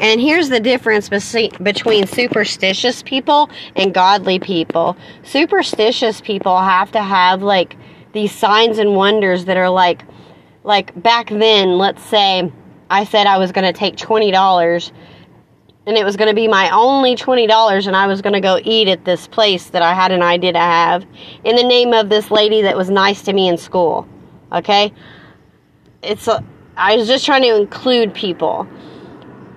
And here's the difference between superstitious people and godly people. Superstitious people have to have, like, these signs and wonders that are like back then, let's say I said I was going to take $20 and it was going to be my only $20 and I was going to go eat at this place that I had an idea to have in the name of this lady that was nice to me in school. Okay? I was just trying to include people.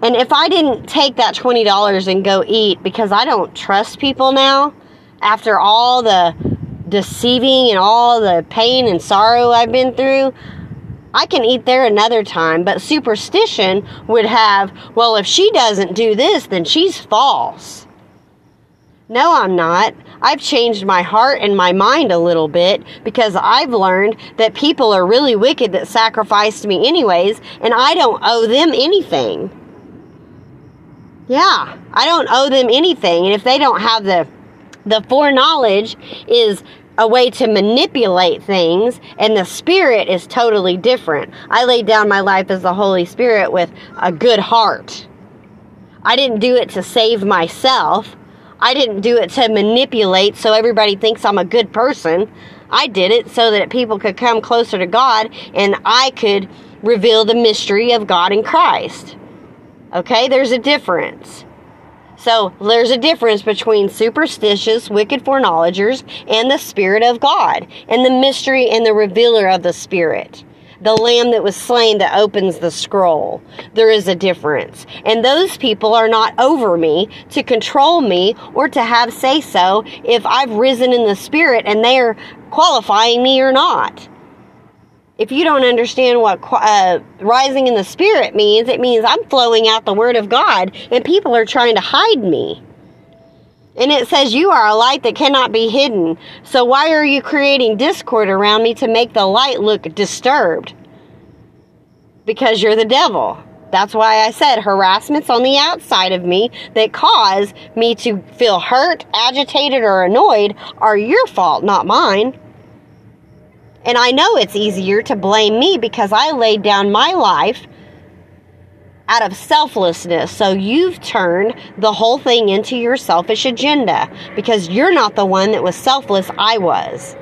And if I didn't take that $20 and go eat, because I don't trust people now, after all the deceiving and all the pain and sorrow I've been through, I can eat there another time. But superstition would have, well, if she doesn't do this, then she's false. No, I'm not. I've changed my heart and my mind a little bit because I've learned that people are really wicked that sacrificed me anyways, and I don't owe them anything. Yeah, I don't owe them anything. And if they don't have the foreknowledge is a way to manipulate things, and the spirit is totally different. I laid down my life as the Holy Spirit with a good heart. I didn't do it to save myself. I didn't do it to manipulate so everybody thinks I'm a good person. I did it so that people could come closer to God and I could reveal the mystery of God in Christ. Okay, there's a difference. So, there's a difference between superstitious, wicked foreknowledgers and the Spirit of God, and the mystery and the revealer of the Spirit. The Lamb that was slain that opens the scroll. There is a difference. And those people are not over me to control me or to have say-so if I've risen in the Spirit and they are qualifying me or not. If you don't understand what rising in the Spirit means, it means I'm flowing out the Word of God and people are trying to hide me. And it says you are a light that cannot be hidden. So why are you creating discord around me to make the light look disturbed? Because you're the devil. That's why I said harassments on the outside of me that cause me to feel hurt, agitated, or annoyed are your fault, not mine. And I know it's easier to blame me because I laid down my life out of selflessness. So you've turned the whole thing into your selfish agenda because you're not the one that was selfless, I was.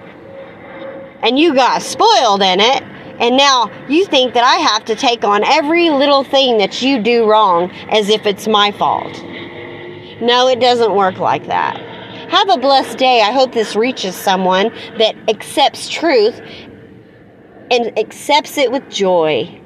And you got spoiled in it. And now you think that I have to take on every little thing that you do wrong as if it's my fault. No, it doesn't work like that. Have a blessed day. I hope this reaches someone that accepts truth and accepts it with joy.